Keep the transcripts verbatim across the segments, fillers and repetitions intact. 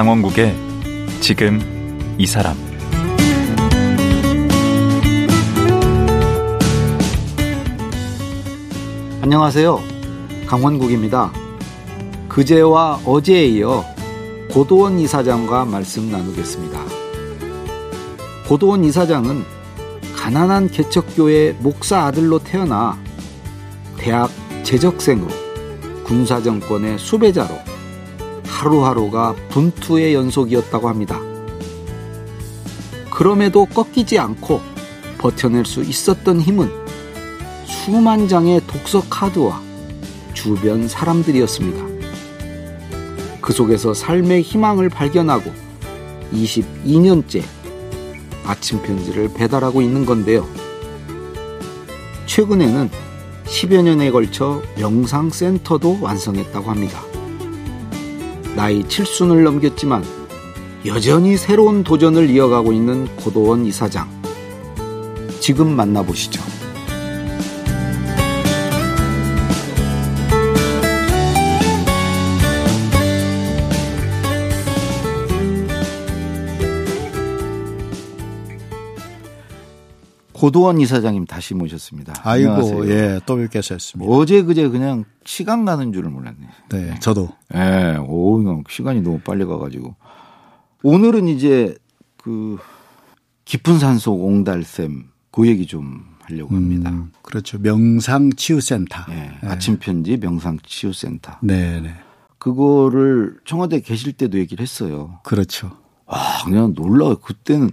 강원국의 지금 이 사람. 안녕하세요. 강원국입니다. 그제와 어제에 이어 고도원 이사장과 말씀 나누겠습니다. 고도원 이사장은 가난한 개척교회 목사 아들로 태어나 대학 재적생으로 군사정권의 수배자로 하루하루가 분투의 연속이었다고 합니다. 그럼에도 꺾이지 않고 버텨낼 수 있었던 힘은 수만 장의 독서 카드와 주변 사람들이었습니다. 그 속에서 삶의 희망을 발견하고 이십이 년째 아침편지를 배달하고 있는 건데요. 최근에는 십여 년에 걸쳐 명상센터도 완성했다고 합니다. 나이 칠순을 넘겼지만 여전히 새로운 도전을 이어가고 있는 고도원 이사장. 지금 만나보시죠. 고도원 이사장님 다시 모셨습니다. 아이고, 안녕하세요. 예, 또 뵙게 하셨습니다. 어제 그제 그냥 시간 가는 줄을 몰랐네요. 네, 저도. 예, 오, 시간이 너무 빨리 가가지고. 오늘은 이제 그 깊은 산속 옹달샘 그 얘기 좀 하려고 합니다. 음, 그렇죠. 명상치유센터. 예, 예. 아침편지 명상치유센터. 네, 네. 그거를 청와대 계실 때도 얘기를 했어요. 그렇죠. 와, 그냥 놀라워요. 그때는.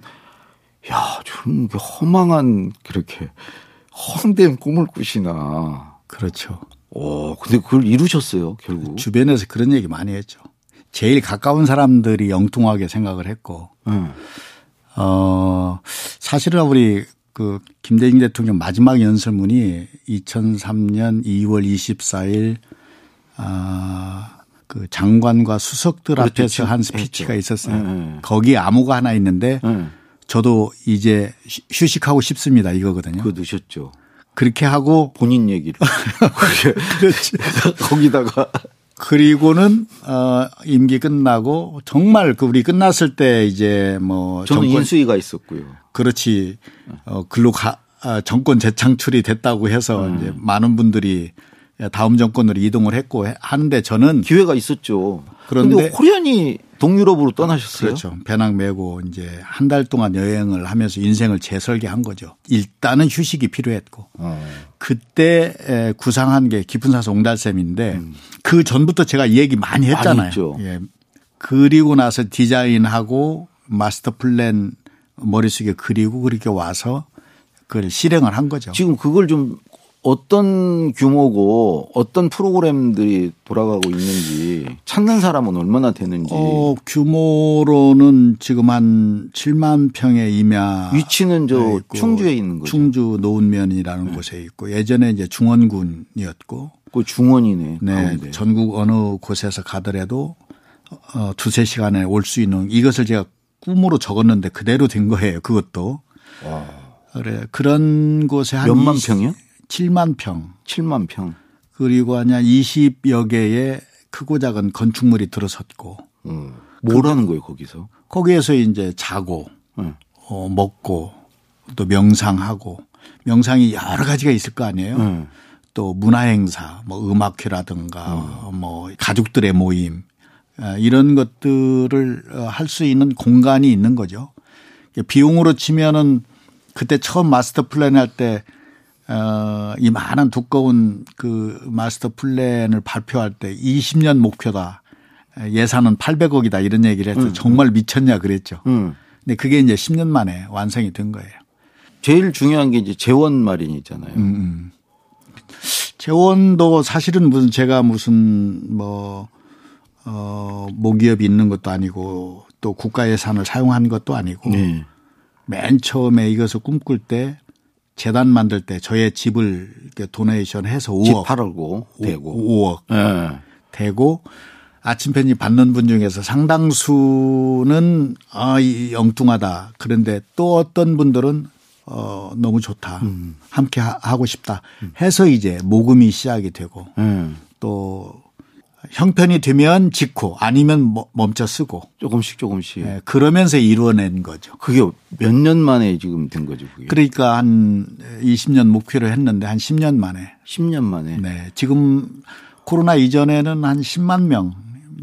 야, 저런 허망한 그렇게 헛된 꿈을 꾸시나. 그렇죠. 오, 근데 그걸 이루셨어요, 결국. 주변에서 그런 얘기 많이 했죠. 제일 가까운 사람들이 엉뚱하게 생각을 했고, 음. 어, 사실은 우리 그 김대중 대통령 마지막 연설문이 이천삼 년 이월 이십사일, 아, 그 장관과 수석들 그렇죠. 앞에서 한 스피치가 했죠. 있었어요. 음. 거기에 암호가 하나 있는데, 음. 저도 이제 휴식하고 싶습니다. 이거거든요. 그거 넣으셨죠. 그렇게 하고. 본인 얘기를. 그렇지. 거기다가. 그리고는, 어, 임기 끝나고 정말 그 우리 끝났을 때 이제 뭐. 저는 정권, 인수위가 있었고요. 그렇지. 어, 글로 가, 정권 재창출이 됐다고 해서 음. 이제 많은 분들이 다음 정권으로 이동을 했고 하는데 저는. 기회가 있었죠. 그런데 호련히. 동유럽으로 떠나셨어요? 그렇죠. 배낭 메고 이제 한 달 동안 여행을 하면서 인생을 재설계한 거죠. 일단은 휴식이 필요했고 어. 그때 구상한 게 깊은 산속 옹달샘인데 음. 그 전부터 제가 이 얘기 많이 했잖아요. 많이 예. 그리고 나서 디자인하고 마스터 플랜 머릿속에 그리고 그렇게 와서 그걸 실행을 한 거죠. 지금 그걸 좀 어떤 규모고 어떤 프로그램들이 돌아가고 있는지 찾는 사람은 얼마나 되는지. 어, 규모로는 지금 한 칠만 평에 임야. 위치는 저 있고, 충주에 있는 거죠. 충주 노은면이라는 네. 곳에 있고 예전에 이제 중원군이었고. 그 중원이네. 네. 가운데. 전국 어느 곳에서 가더라도 어, 두세 시간에 올 수 있는 이것을 제가 꿈으로 적었는데 그대로 된 거예요. 그것도. 와. 그래 그런 곳에 한 몇만 이십, 평이요? 칠만 평. 칠만 평. 그리고 아니야 이십여 개의 크고 작은 건축물이 들어섰고. 음. 뭐라는 거예요, 거기서? 거기에서 이제 자고, 음. 어, 먹고, 또 명상하고. 명상이 여러 가지가 있을 거 아니에요? 음. 또 문화행사, 뭐 음악회라든가, 음. 뭐 가족들의 모임, 이런 것들을 할 수 있는 공간이 있는 거죠. 비용으로 치면은 그때 처음 마스터 플랜 할 때 어, 이 많은 두꺼운 그 마스터 플랜을 발표할 때 이십 년 목표다. 예산은 팔백억이다. 이런 얘기를 해서 음. 정말 미쳤냐 그랬죠. 음. 근데 그게 이제 십 년 만에 완성이 된 거예요. 제일 중요한 게 이제 재원 마련이잖아요. 음. 재원도 사실은 무슨 제가 무슨 뭐, 어, 모기업이 있는 것도 아니고 또 국가 예산을 사용한 것도 아니고 네. 맨 처음에 이것을 꿈꿀 때 재단 만들 때 저의 집을 도네이션해서 오억. 집 팔고 되고. 오억. 네. 되고 아침 편지 받는 분 중에서 상당수는 아, 이 엉뚱하다. 그런데 또 어떤 분들은 어, 너무 좋다. 음. 함께 하고 싶다. 해서 이제 모금이 시작이 되고 음. 또 형편이 되면 짓고 아니면 멈춰 쓰고 조금씩 조금씩. 네, 그러면서 이루어낸 거죠. 그게 몇 년 만에 지금 된 거죠. 그게. 그러니까 한 이십 년 목표로 했는데 한 십 년 만에. 십 년 만에. 네, 지금 코로나 이전에는 한 십만 명.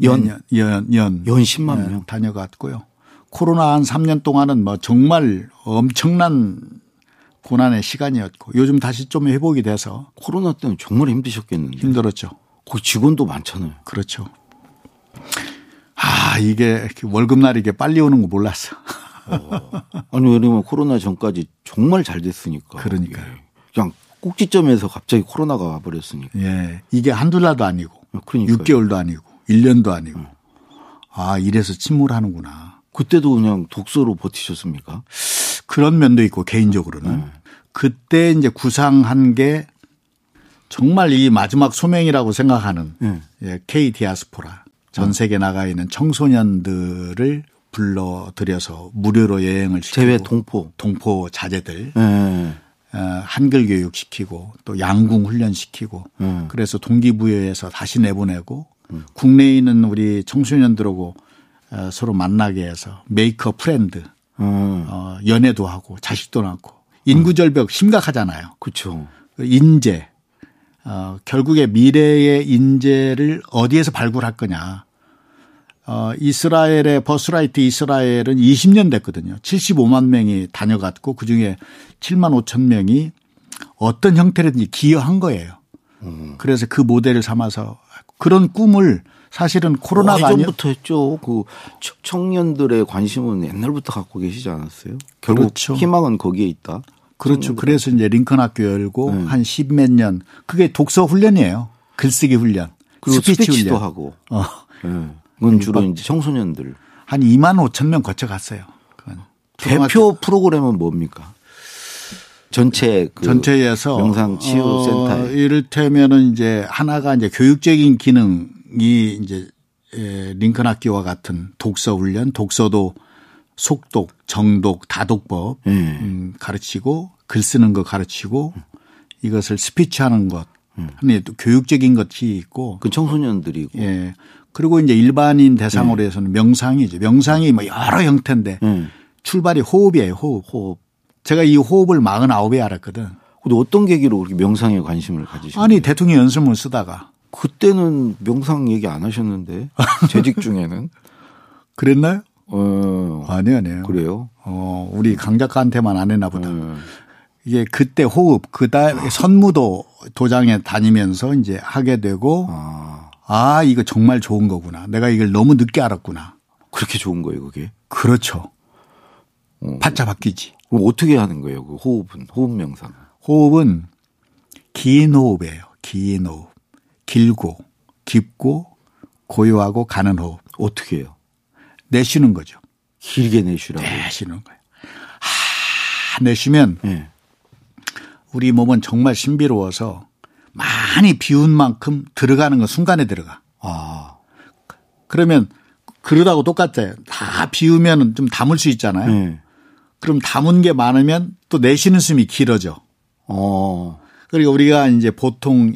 연, 연, 연. 연 십만 네, 명. 다녀갔고요. 코로나 한 삼 년 동안은 뭐 정말 엄청난 고난의 시간이었고 요즘 다시 좀 회복이 돼서. 코로나 때는 정말 힘드셨겠는데. 힘들었죠. 그 직원도 많잖아요. 그렇죠. 아, 이게 월급날이 이게 빨리 오는 거 몰랐어. 어. 아니, 왜냐면 코로나 전까지 정말 잘 됐으니까. 그러니까요. 그냥 꼭지점에서 갑자기 코로나가 와버렸으니까. 예. 이게 한두 달도 아니고. 그러니까요. 육 개월도 아니고 일 년도 아니고. 음. 아, 이래서 침몰하는구나. 그때도 그냥 독서로 버티셨습니까? 그런 면도 있고 개인적으로는. 음. 그때 이제 구상한 게 정말 이 마지막 소명이라고 생각하는 네. 예, K 디아스포라 전 세계 나가 있는 청소년들을 불러들여서 무료로 여행을 시키고 제외 동포 동포 자제들 네. 어, 한글 교육시키고 또 양궁 훈련시키고 네. 그래서 동기부여해서 다시 내보내고 네. 국내에 있는 우리 청소년들하고 어, 서로 만나게 해서 메이커 프렌드 네. 어, 연애도 하고 자식도 낳고 인구절벽 심각하잖아요. 그렇죠. 인재. 어, 결국에 미래의 인재를 어디에서 발굴할 거냐. 어, 이스라엘의 버스라이트 이스라엘은 이십 년 됐거든요. 칠십오만 명이 다녀갔고 그중에 칠만 오천 명이 어떤 형태로든지 기여한 거예요. 음. 그래서 그 모델을 삼아서 그런 꿈을 사실은 코로나가 아니요. 예전부터 했죠. 그 청년들의 관심은 옛날부터 갖고 계시지 않았어요? 결국 그렇죠. 희망은 거기에 있다. 그렇죠. 그래서 이제 링컨 학교 열고 네. 한 십몇 년. 그게 독서 훈련이에요. 글쓰기 훈련. 그리고 스피치 스피치도 훈련. 하고. 어. 네. 그건 주로 이제 청소년들. 한 이만 오천 명 거쳐갔어요. 대표 프로그램은 뭡니까? 전체 그 전체에서 영상 치유 센터에. 어, 이를테면은 이제 하나가 이제 교육적인 기능이 이제 링컨 학교와 같은 독서 훈련, 독서도 속독, 정독, 다독법 음. 가르치고 글 쓰는 거 가르치고 음. 이것을 스피치하는 것, 음. 또 교육적인 것이 있고 그 청소년들이고, 예. 그리고 이제 일반인 대상으로 예. 해서는 명상이죠. 명상이 뭐 여러 형태인데 음. 출발이 호흡이에요. 호흡, 호흡. 제가 이 호흡을 사십구 회 알았거든. 근데 어떤 계기로 그렇게 명상에 관심을 가지신? 아니 거예요? 대통령 연설문 쓰다가 그때는 명상 얘기 안 하셨는데 재직 중에는 그랬나요? 어. 아니요, 아니요. 그래요? 어, 우리 강 작가한테만 안 했나 보다. 음. 이게 그때 호흡, 그 다음에 선무도 도장에 다니면서 이제 하게 되고, 아. 아, 이거 정말 좋은 거구나. 내가 이걸 너무 늦게 알았구나. 그렇게 좋은 거예요, 그게? 그렇죠. 어. 바짝 바뀌지. 그럼 어떻게 하는 거예요, 그 호흡은? 호흡 명상. 호흡은 긴 호흡이에요, 긴 호흡. 길고, 깊고, 고요하고 가는 호흡. 어떻게 해요? 내쉬는 거죠. 길게 내쉬라고. 내쉬는 거예요. 하, 내쉬면 네. 우리 몸은 정말 신비로워서 많이 비운 만큼 들어가는 건 순간에 들어가. 아. 그러면 그러다고 똑같아요. 다 비우면 좀 담을 수 있잖아요. 네. 그럼 담은 게 많으면 또 내쉬는 숨이 길어져. 어. 그리고 우리가 이제 보통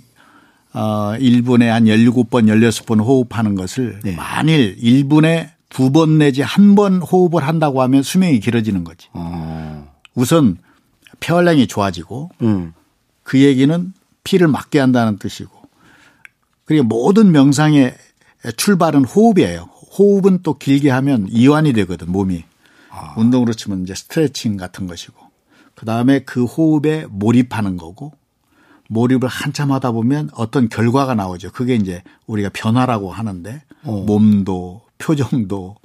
어, 일 분에 한 열일곱 번, 열여섯 번 호흡하는 것을 네. 만일 일 분에 두 번 내지 한 번 호흡을 한다고 하면 수명이 길어지는 거지. 아. 우선 폐활량이 좋아지고 음. 그 얘기는 피를 막게 한다는 뜻이고 그리고 모든 명상의 출발은 호흡이에요. 호흡은 또 길게 하면 이완이 되거든 몸이. 아. 운동으로 치면 이제 스트레칭 같은 것이고 그다음에 그 호흡에 몰입하는 거고 몰입을 한참 하다 보면 어떤 결과가 나오죠. 그게 이제 우리가 변화라고 하는데 오. 몸도 표정도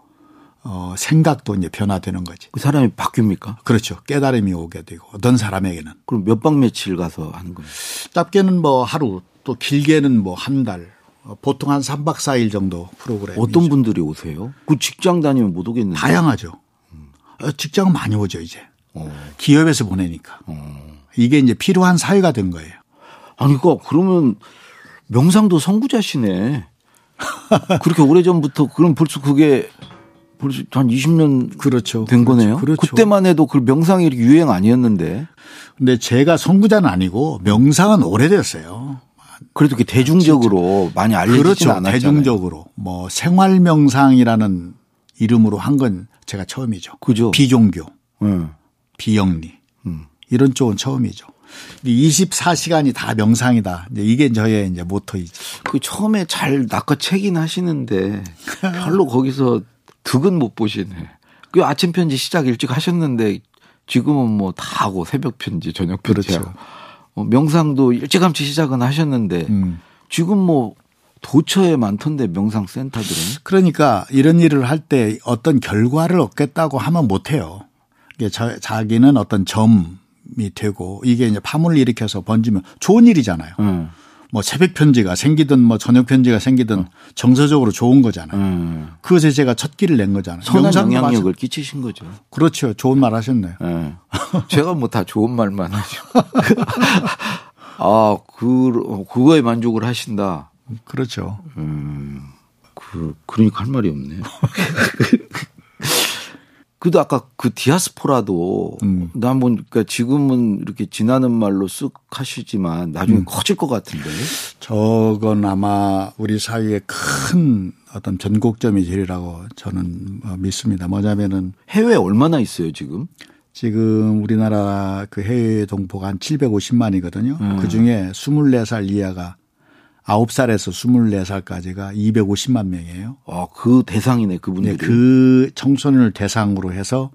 어, 생각도 이제 변화되는 거지. 그 사람이 바뀝니까? 그렇죠. 깨달음이 오게 되고 어떤 사람에게는. 그럼 몇 박 며칠 가서 하는 거예요? 짧게는 뭐 하루 또 길게는 뭐 한 달 보통 한 삼 박 사 일 정도 프로그램. 어떤 분들이 오세요? 그 직장 다니면 못 오겠는데. 다양하죠. 음. 직장은 많이 오죠 이제. 어. 기업에서 보내니까. 어. 이게 이제 필요한 사회가 된 거예요. 아니 그러니까 그러면 명상도 선구자시네. 그렇게 오래전부터 그럼 벌써 그게 벌써 한 이십 년 그렇죠. 된 거네요. 그렇죠. 그때만 해도 그 명상이 이렇게 유행 아니었는데. 근데 제가 선구자는 아니고 명상은 오래됐어요. 그래도 이렇게 대중적으로 진짜. 많이 알려지진 그렇죠. 않았잖아요. 대중적으로 뭐 생활명상이라는 이름으로 한 건 제가 처음이죠. 그죠. 비종교, 음. 비영리 음. 이런 쪽은 처음이죠. 이십사 시간이 다 명상이다. 이제 이게 저의 이제 모토이죠. 그 처음에 잘 낚아채긴 하시는데 별로 거기서 득은 못 보시네. 그 아침 편지 시작 일찍 하셨는데 지금은 뭐 다 하고 새벽 편지, 저녁 편지. 그렇죠. 어, 명상도 일찌감치 시작은 하셨는데 음. 지금 뭐 도처에 많던데 명상 센터들은. 그러니까 이런 일을 할 때 어떤 결과를 얻겠다고 하면 못해요. 이게 저, 자기는 어떤 점이 되고 이게 이제 파문을 일으켜서 번지면 좋은 일이잖아요. 음. 뭐 새벽 편지가 생기든 뭐 저녁 편지가 생기든 음. 정서적으로 좋은 거잖아요. 음. 그것에 제가 첫 길을 낸 거잖아요. 선한 영향력을 맞아. 끼치신 거죠. 그렇죠. 좋은 말 하셨네요. 네. 제가 뭐 다 좋은 말만 하죠. 아, 그, 그거에 만족을 하신다. 그렇죠. 음, 그, 그러니까 할 말이 없네요. 그래도 아까 그 디아스포라도 음. 난 보니까 지금은 이렇게 지나는 말로 쓱 하시지만 나중에 음. 커질 것 같은데. 저건 아마 우리 사회의 큰 어떤 전곡점이 되리라고 저는 믿습니다. 뭐냐면은 해외 얼마나 있어요 지금? 지금 우리나라 그 해외 동포가 한 칠백오십만이거든요. 음. 그중에 스물네 살 이하가 아홉 살에서 스물네 살까지가 이백오십만 명이에요. 아, 그 대상이네, 그분들이. 네, 그 청소년을 대상으로 해서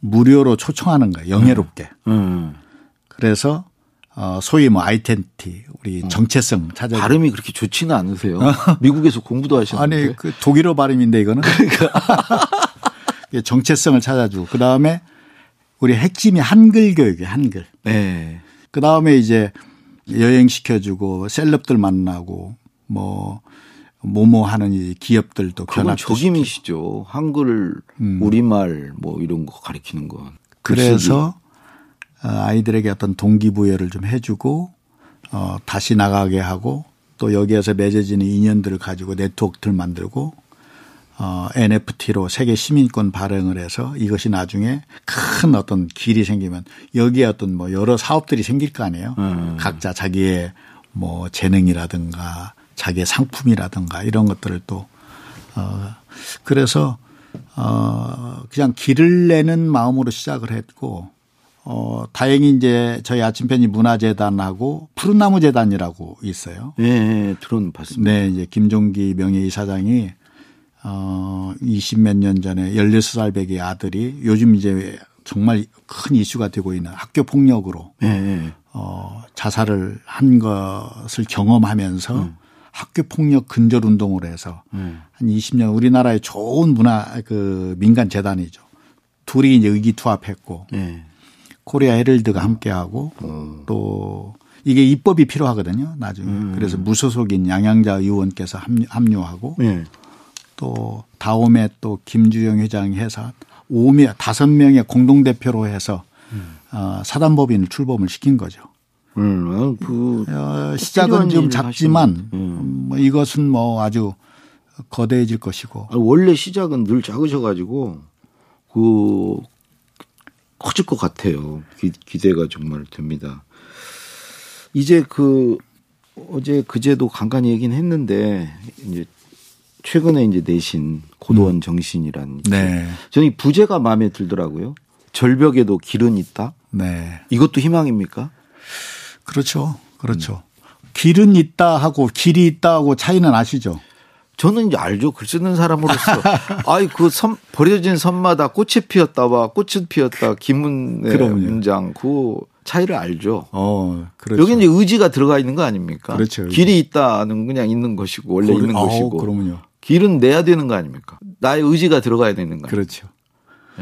무료로 초청하는 거예요. 영예롭게. 음. 음. 그래서 어, 소위 뭐 아이덴티, 우리 음. 정체성 찾아. 발음이 그렇게 좋지는 않으세요. 미국에서 공부도 하시는데. 아니, 그 독일어 발음인데 이거는. 그러니까. 정체성을 찾아주고. 그다음에 우리 핵심이 한글 교육이에요. 한글. 네. 그다음에 이제 여행시켜주고 셀럽들 만나고 뭐 뭐뭐 하는 이 기업들도 그건 적임이시죠. 한글, 음. 우리말 뭐 이런 거 가르치는 건. 그래서 아이들에게 어떤 동기부여를 좀 해주고 어, 다시 나가게 하고 또 여기에서 맺어지는 인연들을 가지고 네트워크를 만들고 어, 엔에프티로 세계 시민권 발행을 해서 이것이 나중에 큰 어떤 길이 생기면 여기에 어떤 뭐 여러 사업들이 생길 거 아니에요. 음. 각자 자기의 뭐 재능이라든가 자기의 상품이라든가 이런 것들을 또 어, 그래서 어, 그냥 길을 내는 마음으로 시작을 했고 어, 다행히 이제 저희 아침편지 문화재단하고 푸른나무재단이라고 있어요. 예, 예, 들은 봤습니다. 네, 이제 김종기 명예이사장이 어, 이십몇 년 전에 열여섯 살 배기 아들이 요즘 이제 정말 큰 이슈가 되고 있는 학교 폭력으로 네. 어, 자살을 한 것을 경험하면서 네. 학교 폭력 근절 운동을 해서 네. 한 이십 년 우리나라의 좋은 문화 그 민간 재단이죠. 둘이 이제 의기투합했고 네. 코리아 헤럴드가 함께하고 어. 또 이게 입법이 필요하거든요. 나중에 음. 그래서 무소속인 양양자 의원께서 합류, 합류하고. 네. 또 다음에 또 김주영 회장이 해서 다섯 명의 공동대표로 해서 음. 어, 사단법인을 출범을 시킨 거죠. 음, 그 어, 시작은 좀 작지만 음. 뭐 이것은 뭐 아주 거대해질 것이고. 아니, 원래 시작은 늘 작으셔가지고 그 커질 것 같아요. 기, 기대가 정말 됩니다. 이제 그 어제 그제도 간간히 얘기는 했는데 이제. 최근에 이제 내신 고도원 음. 정신이란. 네. 저는 이 부제가 마음에 들더라고요. 절벽에도 길은 있다. 네. 이것도 희망입니까? 그렇죠. 그렇죠. 음. 길은 있다 하고 길이 있다 하고 차이는 아시죠? 저는 이제 알죠. 글 쓰는 사람으로서. 아이, 그 섬, 버려진 섬마다 꽃이 피었다와 꽃은 피었다. 김은의 문장. 그 차이를 알죠. 어, 그렇죠. 여기 이제 의지가 들어가 있는 거 아닙니까? 그렇죠. 길이 있다는 그냥 있는 것이고, 원래 고, 있는 아우, 것이고. 그럼요. 길은 내야 되는 거 아닙니까? 나의 의지가 들어가야 되는 거. 그렇죠.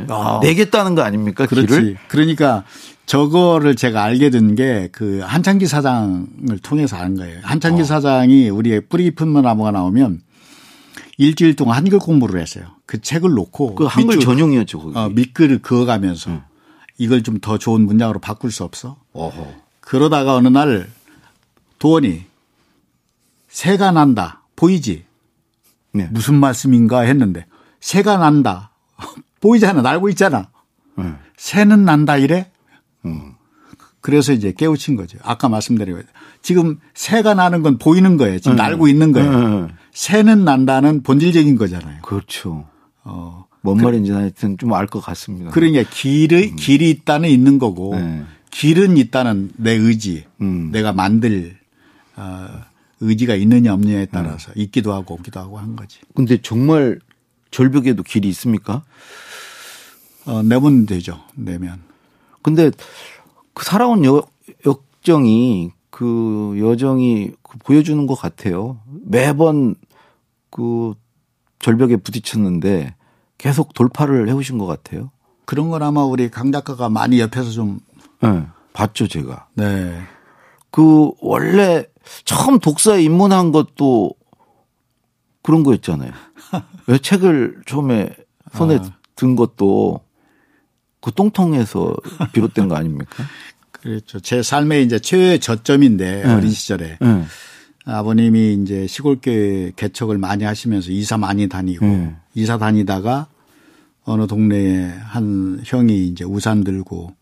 아. 내겠다는 거 아닙니까? 그렇지. 길을? 그러니까 저거를 제가 알게 된 게 그 한창기 사장을 통해서 아는 거예요. 한창기 어. 사장이 우리의 뿌리 깊은 나무가 나오면 일주일 동안 한글 공부를 했어요. 그 책을 놓고. 그 한글 밑줄, 전용이었죠. 거기. 어, 밑글을 그어가면서 음. 이걸 좀 더 좋은 문장으로 바꿀 수 없어. 어허. 그러다가 어느 날 도원이 새가 난다. 보이지? 네. 무슨 말씀인가 했는데 새가 난다. 보이잖아. 날고 있잖아. 네. 새는 난다 이래. 음. 그래서 이제 깨우친 거죠. 아까 말씀드린 거예요. 지금 새가 나는 건 보이는 거예요. 지금 음. 날고 있는 거예요. 음. 새는 난다는 본질적인 거잖아요. 그렇죠. 어, 뭔 그, 말인지 하여튼 좀 알 것 같습니다. 그러니까 길이, 음. 길이 있다는 있는 거고 네. 길은 있다는 내 의지, 음. 내가 만들 어, 의지가 있느냐 없느냐에 따라서 음. 있기도 하고 없기도 하고 한 거지. 그런데 정말 절벽에도 길이 있습니까? 어, 내면 되죠. 내면. 근데 그 살아온 여, 역정이 그 여정이 그 보여주는 것 같아요. 매번 그 절벽에 부딪혔는데 계속 돌파를 해오신 것 같아요. 그런 건 아마 우리 강 작가가 많이 옆에서 좀. 네, 봤죠 제가. 네. 그 원래 처음 독서에 입문한 것도 그런 거였잖아요. 왜 책을 처음에 손에 아. 든 것도 그 똥통에서 비롯된 거 아닙니까? 그렇죠. 제 삶의 이제 최후의 저점인데 네. 어린 시절에 네. 아버님이 이제 시골교회 개척을 많이 하시면서 이사 많이 다니고 네. 이사 다니다가 어느 동네에 한 형이 이제 우산 들고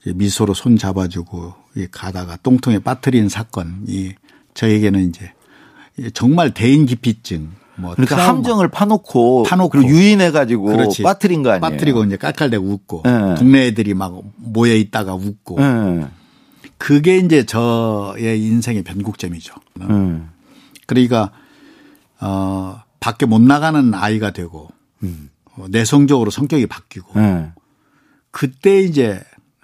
이제 미소로 손 잡아주고 가다가 똥통에 빠뜨린 사건이 저에게는 이제 정말 대인기피증. 뭐 그러니까 트라우마. 함정을 파놓고, 파놓고 유인해가지고 빠뜨린 거 아니에요? 빠뜨리고 이제 깔깔대고 웃고 네. 동네 애들이 막 모여 있다가 웃고 네. 그게 이제 저의 인생의 변곡점이죠. 네. 그러니까 어, 밖에 못 나가는 아이가 되고 음. 내성적으로 성격이 바뀌고 네. 그때 이제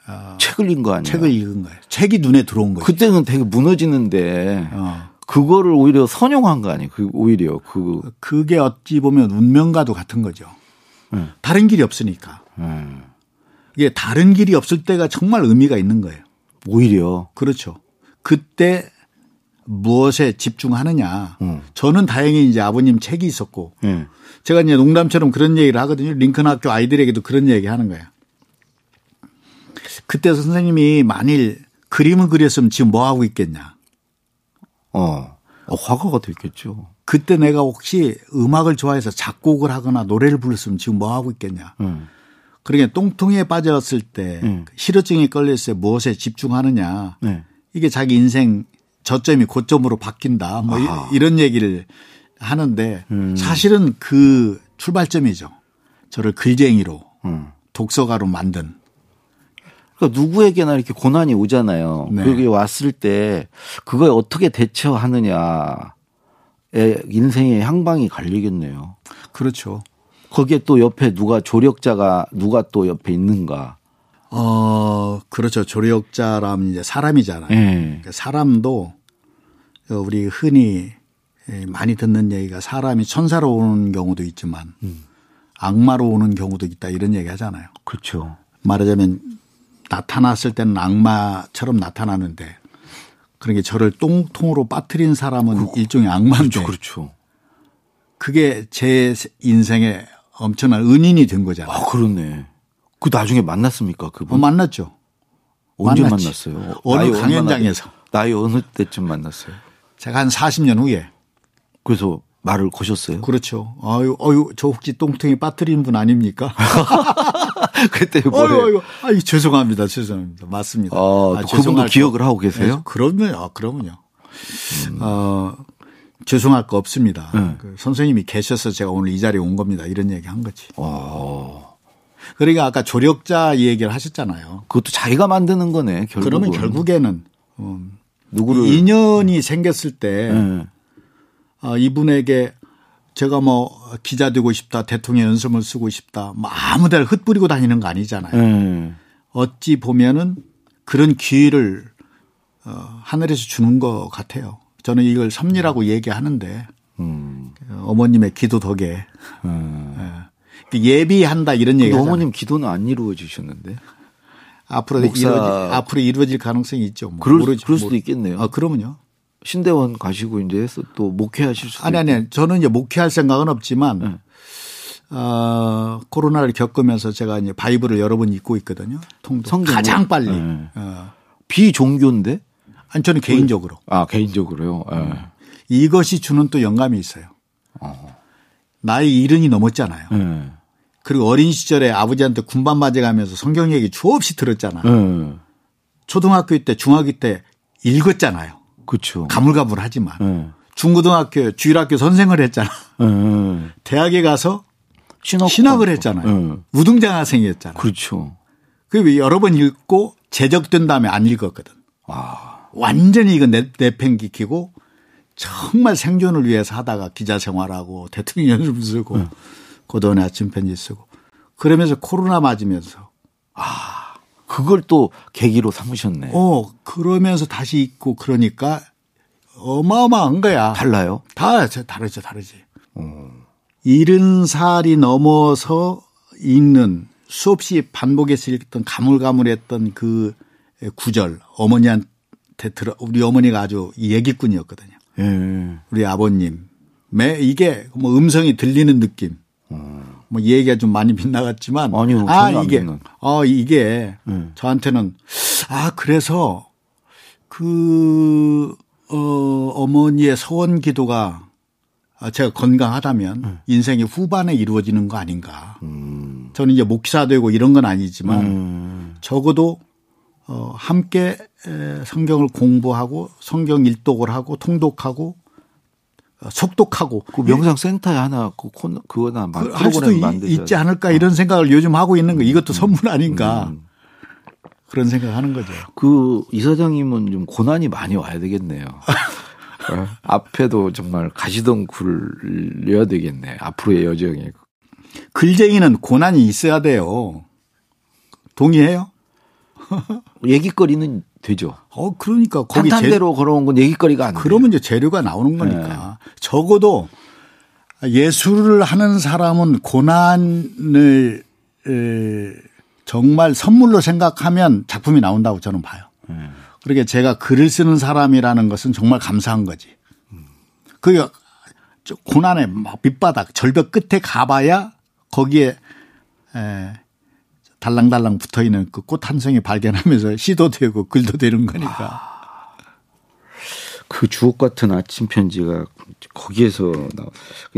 어, 책을 읽은 거 아니에요? 책을 읽은 거예요. 책이 눈에 들어온 거예요. 그때는 되게 무너지는데. 어. 그거를 오히려 선용한 거 아니에요? 그 오히려 그 그게 어찌 보면 운명과도 같은 거죠. 네. 다른 길이 없으니까. 네. 이게 다른 길이 없을 때가 정말 의미가 있는 거예요. 오히려 그렇죠. 그때 무엇에 집중하느냐. 음. 저는 다행히 이제 아버님 책이 있었고, 네. 제가 이제 농담처럼 그런 얘기를 하거든요. 링컨 학교 아이들에게도 그런 얘기 하는 거예요. 그때 선생님이 만일 그림을 그렸으면 지금 뭐 하고 있겠냐. 어, 화가가 됐겠죠. 그때 내가 혹시 음악을 좋아해서 작곡을 하거나 노래를 불렀으면 지금 뭐 하고 있겠냐. 음. 그러니까 똥통에 빠졌을 때 음. 실어증이 걸렸을 때 무엇에 집중하느냐. 네. 이게 자기 인생 저점이 고점으로 바뀐다. 뭐 아. 이런 얘기를 하는데 음. 사실은 그 출발점이죠. 저를 글쟁이로 음. 독서가로 만든. 그러니까 누구에게나 이렇게 고난이 오잖아요. 네. 그게 왔을 때 그걸 어떻게 대처하느냐에 인생의 향방이 갈리겠네요. 그렇죠. 거기에 또 옆에 누가 조력자가 누가 또 옆에 있는가. 어, 그렇죠. 조력자라면 이제 사람이잖아요. 네. 그러니까 사람도 우리 흔히 많이 듣는 얘기가 사람이 천사로 오는 경우도 있지만 음. 악마로 오는 경우도 있다 이런 얘기 하잖아요. 그렇죠. 말하자면 나타났을 때는 악마처럼 나타나는데 그러니까 저를 똥통으로 빠뜨린 사람은 그, 일종의 악마인데 그렇죠, 그렇죠. 그게 제 인생에 엄청난 은인이 된 거잖아요. 아, 그렇네. 그 나중에 만났습니까? 그분? 어, 만났죠. 언제 만났지. 만났어요? 어느 강연장에서. 나이 어느 때쯤 만났어요? 제가 한 사십 년 후에. 그래서 말을 거셨어요? 그렇죠. 아유, 아유, 저 혹시 똥통에 빠뜨린 분 아닙니까? 그때 뭐예요? 아유, 죄송합니다, 죄송합니다. 맞습니다. 아, 아 그분도 기억을 하고 계세요? 네, 그럼요, 아, 그럼요. 음. 어, 죄송할 거 없습니다. 네. 그 선생님이 계셔서 제가 오늘 이 자리에 온 겁니다. 이런 얘기 한 거지. 아. 그러니까 아까 조력자 얘기를 하셨잖아요. 그것도 자기가 만드는 거네. 결국은. 그러면 결국에는 음, 누구를 인연이 음. 생겼을 때 네. 어, 이분에게. 제가 뭐 기자 되고 싶다, 대통령 연설문 쓰고 싶다, 뭐 아무 데를 흩뿌리고 다니는 거 아니잖아요. 네. 어찌 보면은 그런 기회를 어, 하늘에서 주는 것 같아요. 저는 이걸 섭리라고 얘기하는데 음. 어머님의 기도 덕에 음. 예비한다 이런 얘기가. 어머님 기도는 안 이루어지셨는데 앞으로 목사... 이루어질, 앞으로 이루어질 가능성이 있죠. 뭐. 그럴, 모르지, 그럴 수도 모르... 있겠네요. 아, 그러면요. 신대원 가시고 이제 또 목회하실 수도 아니 아니 있고. 저는 이제 목회할 생각은 없지만 네. 어, 코로나를 겪으면서 제가 이제 바이블을 여러 번 읽고 있거든요. 통독. 가장 빨리 네. 어. 비종교인데? 아니 저는 개인적으로. 아 개인적으로요. 네. 이것이 주는 또 영감이 있어요. 어. 나이 일흔이 넘었잖아요. 네. 그리고 어린 시절에 아버지한테 군밤 맞아가면서 성경 얘기 주없이 들었잖아요. 네. 초등학교 때, 중학교 때 읽었잖아요. 그렇죠. 가물가물하지만. 네. 중고등학교, 주일학교 선생을 했잖아. 네. 대학에 가서 신학 신학을 했잖아요. 네. 우등장학생이었잖아요. 그렇죠. 그리고 여러 번 읽고 제적된 다음에 안 읽었거든. 와. 완전히 이거 내팽기키고 정말 생존을 위해서 하다가 기자 생활하고 대통령 연습 쓰고 네. 고도원의 아침편지 쓰고 그러면서 코로나 맞으면서 아 그걸 또 계기로 삼으셨네. 어 그러면서 다시 읽고 그러니까 어마어마한 거야. 달라요? 다 다르죠, 다르지. 일흔 살이 넘어서 읽는 수없이 반복해서 읽던 가물가물했던 그 구절 어머니한테 들어 우리 어머니가 아주 얘기꾼이었거든요. 예. 우리 아버님 매 이게 뭐 음성이 들리는 느낌. 뭐 얘기가 좀 많이 빗나갔지만 아니요, 아 이게 어 이게 네. 저한테는 아 그래서 그 어, 어머니의 서원 기도가 제가 건강하다면 네. 인생의 후반에 이루어지는 거 아닌가. 음. 저는 이제 목사 되고 이런 건 아니지만 음. 적어도 어, 함께 성경을 공부하고 성경 일독을 하고 통독하고. 속독하고 그 명상센터에 하나 그 코너 그거나 그 할 수도 만드셔야. 있지 않을까 이런 생각을 요즘 하고 있는 거 이것도 선물 아닌가 음. 그런 생각하는 거죠. 그 이사장님은 좀 고난이 많이 와야 되겠네요. 앞에도 정말 가시던 굴려야 되겠네. 앞으로의 여정에 글쟁이는 고난이 있어야 돼요. 동의해요? 얘기거리는 되죠. 어, 그러니까 거기 한탄대로 제... 걸어온 건 얘기거리가 안 돼요. 그러면 이제 재료가 나오는 거니까. 네. 적어도 예술을 하는 사람은 고난을 정말 선물로 생각하면 작품이 나온다고 저는 봐요. 네. 그러니까 제가 글을 쓰는 사람이라는 것은 정말 감사한 거지. 그게 고난의 막 밑바닥 절벽 끝에 가봐야 거기에 에 달랑달랑 붙어있는 그 꽃 한 송이 발견하면서 시도 되고 글도 되는 거니까. 아, 그 주옥 같은 아침 편지가 거기에서 나와.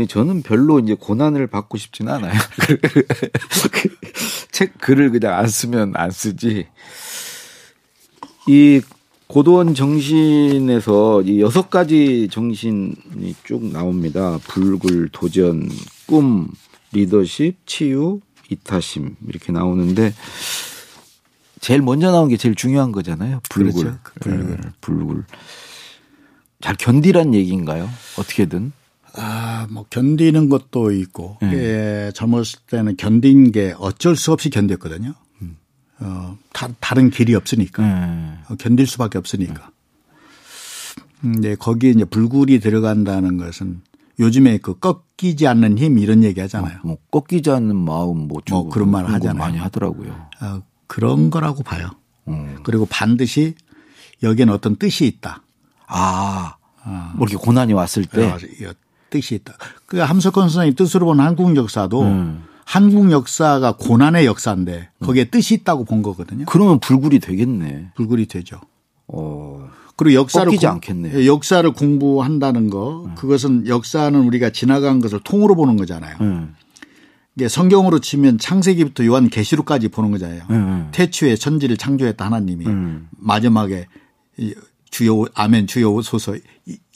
저는 별로 이제 고난을 받고 싶지는 않아요. 책 글을 그냥 안 쓰면 안 쓰지. 이 고도원 정신에서 이 여섯 가지 정신이 쭉 나옵니다. 불굴, 도전, 꿈, 리더십, 치유. 이타심 이렇게 나오는데 제일 먼저 나온 게 제일 중요한 거잖아요. 불굴. 그렇죠. 불굴. 네, 불굴. 잘 견디란 얘기인가요? 어떻게든. 아, 뭐 견디는 것도 있고 네. 예, 젊었을 때는 견딘 게 어쩔 수 없이 견뎠거든요. 음. 어, 다, 다른 길이 없으니까 네. 어, 견딜 수밖에 없으니까. 네. 근데 거기에 이제 불굴이 들어간다는 것은. 요즘에 그 꺾이지 않는 힘 이런 얘기 하잖아요. 뭐 꺾이지 않는 마음 뭐, 뭐 그런 말 하잖아요. 많이 하더라고요. 어, 그런 음. 거라고 봐요. 음. 그리고 반드시 여기엔 어떤 뜻이 있다. 아, 어. 뭐 이렇게 고난이 왔을 때. 어, 뜻이 있다. 그 함석헌 선생님 뜻으로 본 한국 역사도 음. 한국 역사가 고난의 역사인데 거기에 음. 뜻이 있다고 본 거거든요. 그러면 불굴이 되겠네. 불굴이 되죠. 어. 그리고 역사를 꺾이지 않겠네요. 역사를 공부한다는 거 음. 그것은 역사는 우리가 지나간 것을 통으로 보는 거잖아요. 음. 이게 성경으로 치면 창세기부터 요한 계시록까지 보는 거잖아요. 음. 태초에 천지를 창조했다 하나님이 음. 마지막에 주여 아멘 주여 오소서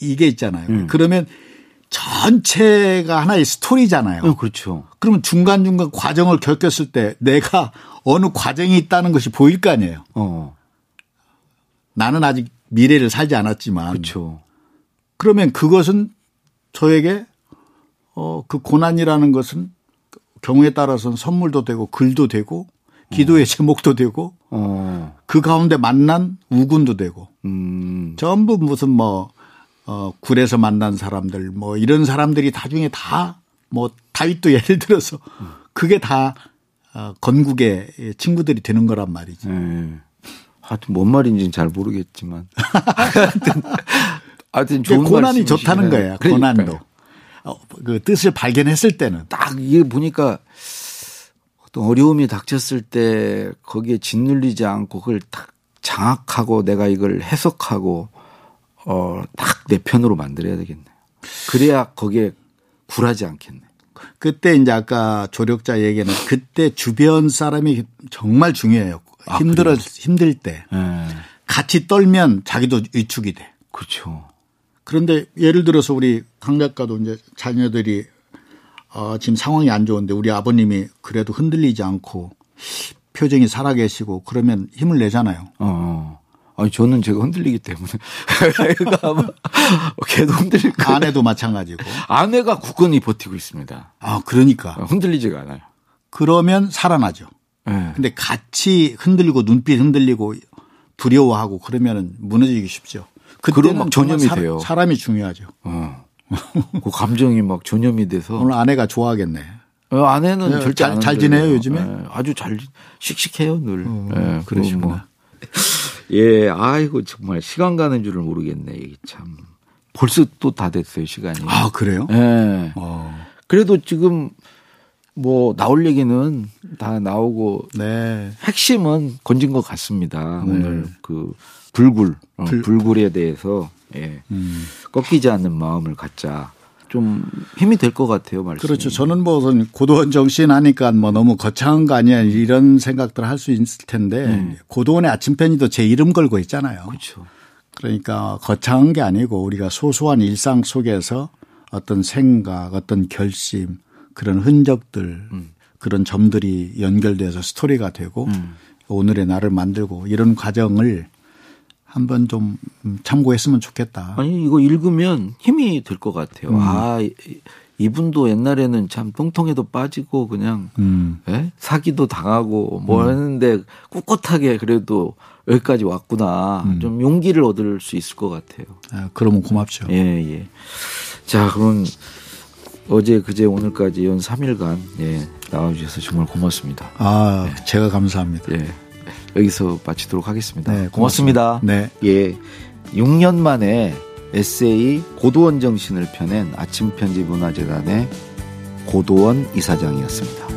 이게 있잖아요. 음. 그러면 전체가 하나의 스토리잖아요. 음, 그렇죠. 그러면 중간중간 과정을 겪었을 때 내가 어느 과정이 있다는 것이 보일 거 아니에요. 어. 나는 아직 미래를 살지 않았지만. 그렇죠. 그러면 그것은 저에게 어, 그 고난이라는 것은 경우에 따라서는 선물도 되고 글도 되고 기도의 어. 제목도 되고 어. 그 가운데 만난 우군도 되고 음. 전부 무슨 뭐 어, 굴에서 만난 사람들 뭐 이런 사람들이 나중에 다 뭐 다윗도 예를 들어서 음. 그게 다 어, 건국의 친구들이 되는 거란 말이지. 음. 하여튼 뭔 말인지는 잘 모르겠지만 하여튼, 하여튼 좋은 고난이 말씀이시네. 좋다는 거예요. 그러니까요. 고난도 어, 그 뜻을 발견했을 때는 딱 이게 보니까 어떤 어려움이 닥쳤을 때 거기에 짓눌리지 않고 그걸 딱 장악하고 내가 이걸 해석하고 어, 딱 내 편으로 만들어야 되겠네요. 그래야 거기에 굴하지 않겠네. 그때 이제 아까 조력자 얘기는 그때 주변 사람이 정말 중요해요. 아, 힘들어 그래요? 힘들 때 네. 같이 떨면 자기도 위축이 돼. 그렇죠. 그런데 예를 들어서 우리 강 작가도 이제 자녀들이 어, 지금 상황이 안 좋은데 우리 아버님이 그래도 흔들리지 않고 표정이 살아계시고 그러면 힘을 내잖아요. 어. 아니 저는 제가 흔들리기 때문에 애가 아마 걔도 흔들릴 거예요. 아내도 마찬가지고. 아내가 굳건히 버티고 있습니다. 아 그러니까 흔들리지가 않아요. 그러면 살아나죠. 네. 근데 같이 흔들리고 눈빛 흔들리고 두려워하고 그러면 무너지기 쉽죠. 그때는 막 전염이 사, 돼요. 사람이 중요하죠. 어. 그 감정이 막 전염이 돼서. 오늘 아내가 좋아하겠네. 어, 아내는 네, 절대 잘, 안 잘 지내요 요즘에. 네, 아주 잘 씩씩해요 늘. 어, 네, 그러시구나. 뭐. 예, 아이고 정말 시간 가는 줄을 모르겠네 이게 참. 벌써 또 다 됐어요 시간이. 아 그래요? 예. 어. 그래도 지금 뭐 나올 얘기는 다 나오고 네. 핵심은 건진 것 같습니다. 네. 오늘 그 불굴 어, 불, 불굴에 대해서 예. 음. 꺾이지 않는 마음을 갖자. 좀 힘이 될 것 같아요 말씀. 그렇죠. 저는 뭐 고도원 정신 하니까 뭐 너무 거창한 거 아니야 이런 생각들을 할 수 있을 텐데 음. 고도원의 아침편지도 제 이름 걸고 있잖아요. 그렇죠. 그러니까 거창한 게 아니고 우리가 소소한 일상 속에서 어떤 생각, 어떤 결심, 그런 흔적들, 음. 그런 점들이 연결돼서 스토리가 되고 음. 오늘의 나를 만들고 이런 과정을 한번 좀 참고했으면 좋겠다. 아니 이거 읽으면 힘이 들 것 같아요. 음. 아 이분도 옛날에는 참 똥통에도 빠지고 그냥 음. 예? 사기도 당하고 뭐 음. 했는데 꿋꿋하게 그래도 여기까지 왔구나. 음. 좀 용기를 얻을 수 있을 것 같아요. 아, 그러면 고맙죠. 예예. 예. 자 그럼 어제 그제 오늘까지 연 삼 일간 예, 나와주셔서 정말 고맙습니다. 아 예. 제가 감사합니다. 예. 여기서 마치도록 하겠습니다. 네, 고맙습니다. 고맙습니다. 네. 예. 육 년 만에 에세이 고도원 정신을 펴낸 아침편지 문화재단의 고도원 이사장이었습니다.